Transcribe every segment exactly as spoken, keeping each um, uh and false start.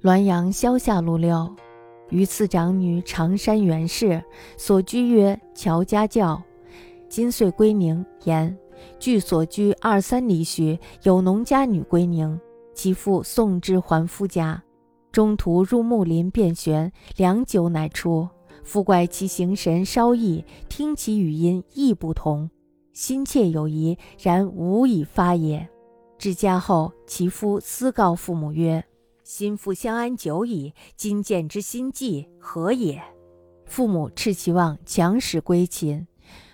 滦阳萧下路六，于次长女常山袁氏所居曰乔家教，今岁归宁，言距所居二三里许，有农家女归宁，其父送至还夫家，中途入木林遍旋，良久乃出。复怪其形神稍异，听其语音亦不同，心切有疑，然无以发也。至家后，其夫私告父母曰：心腹相安久矣，今见之心悸，何也？父母斥其望，强使归秦。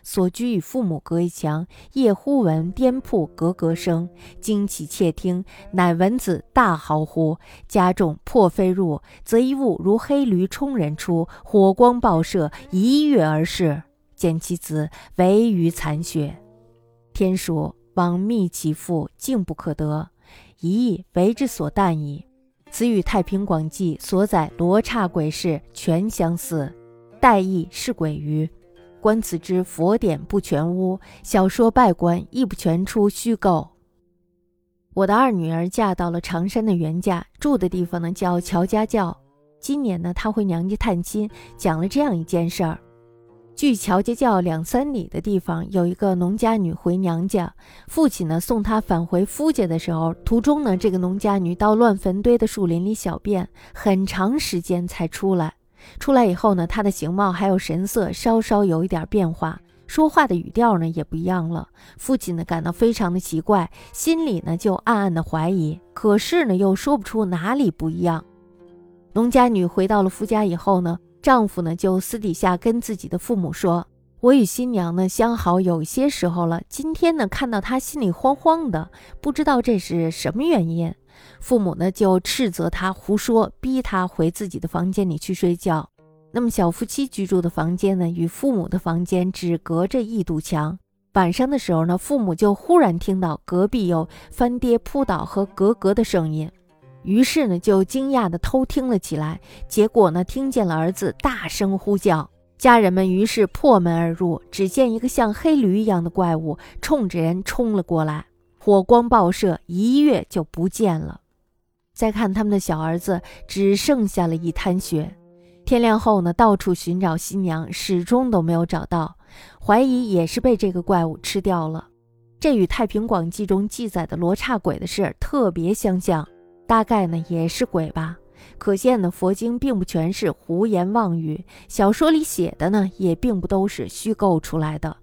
所居与父母隔一墙，夜忽闻颠仆格格声，惊起窃听，乃闻子大嚎呼，家众破飞入，则一物如黑驴冲人出，火光爆射，一跃而逝，见其子围于残血。天暑，往觅其父，竟不可得，一亦为之所惮矣。此与《太平广记》所载罗刹鬼事全相似，代意是鬼鱼。观此之佛典不全污，小说拜官亦不全出虚构。我的二女儿嫁到了常山的袁家，住的地方呢叫乔家教。今年呢她回娘家探亲，讲了这样一件事儿：距乔家教两三里的地方有一个农家女回娘家，父亲呢送她返回夫家的时候，途中呢这个农家女到乱坟堆的树林里小便，很长时间才出来。出来以后呢，他的形貌还有神色稍稍有一点变化，说话的语调呢也不一样了。父亲呢感到非常的奇怪，心里呢就暗暗的怀疑，可是呢又说不出哪里不一样。农家女回到了夫家以后呢，丈夫呢就私底下跟自己的父母说：我与新娘呢相好有些时候了，今天呢看到她心里慌慌的，不知道这是什么原因。父母呢就斥责他胡说，逼他回自己的房间里去睡觉。那么小夫妻居住的房间呢与父母的房间只隔着一堵墙，晚上的时候呢，父母就忽然听到隔壁有翻跌扑倒和格格的声音，于是呢就惊讶地偷听了起来，结果呢听见了儿子大声呼叫。家人们于是破门而入，只见一个像黑驴一样的怪物冲着人冲了过来，火光爆射，一跃就不见了。再看他们的小儿子，只剩下了一滩血。天亮后呢，到处寻找新娘，始终都没有找到，怀疑也是被这个怪物吃掉了。这与《太平广记》中记载的罗刹鬼的事特别相像，大概呢也是鬼吧。可见呢，佛经并不全是胡言妄语，小说里写的呢也并不都是虚构出来的。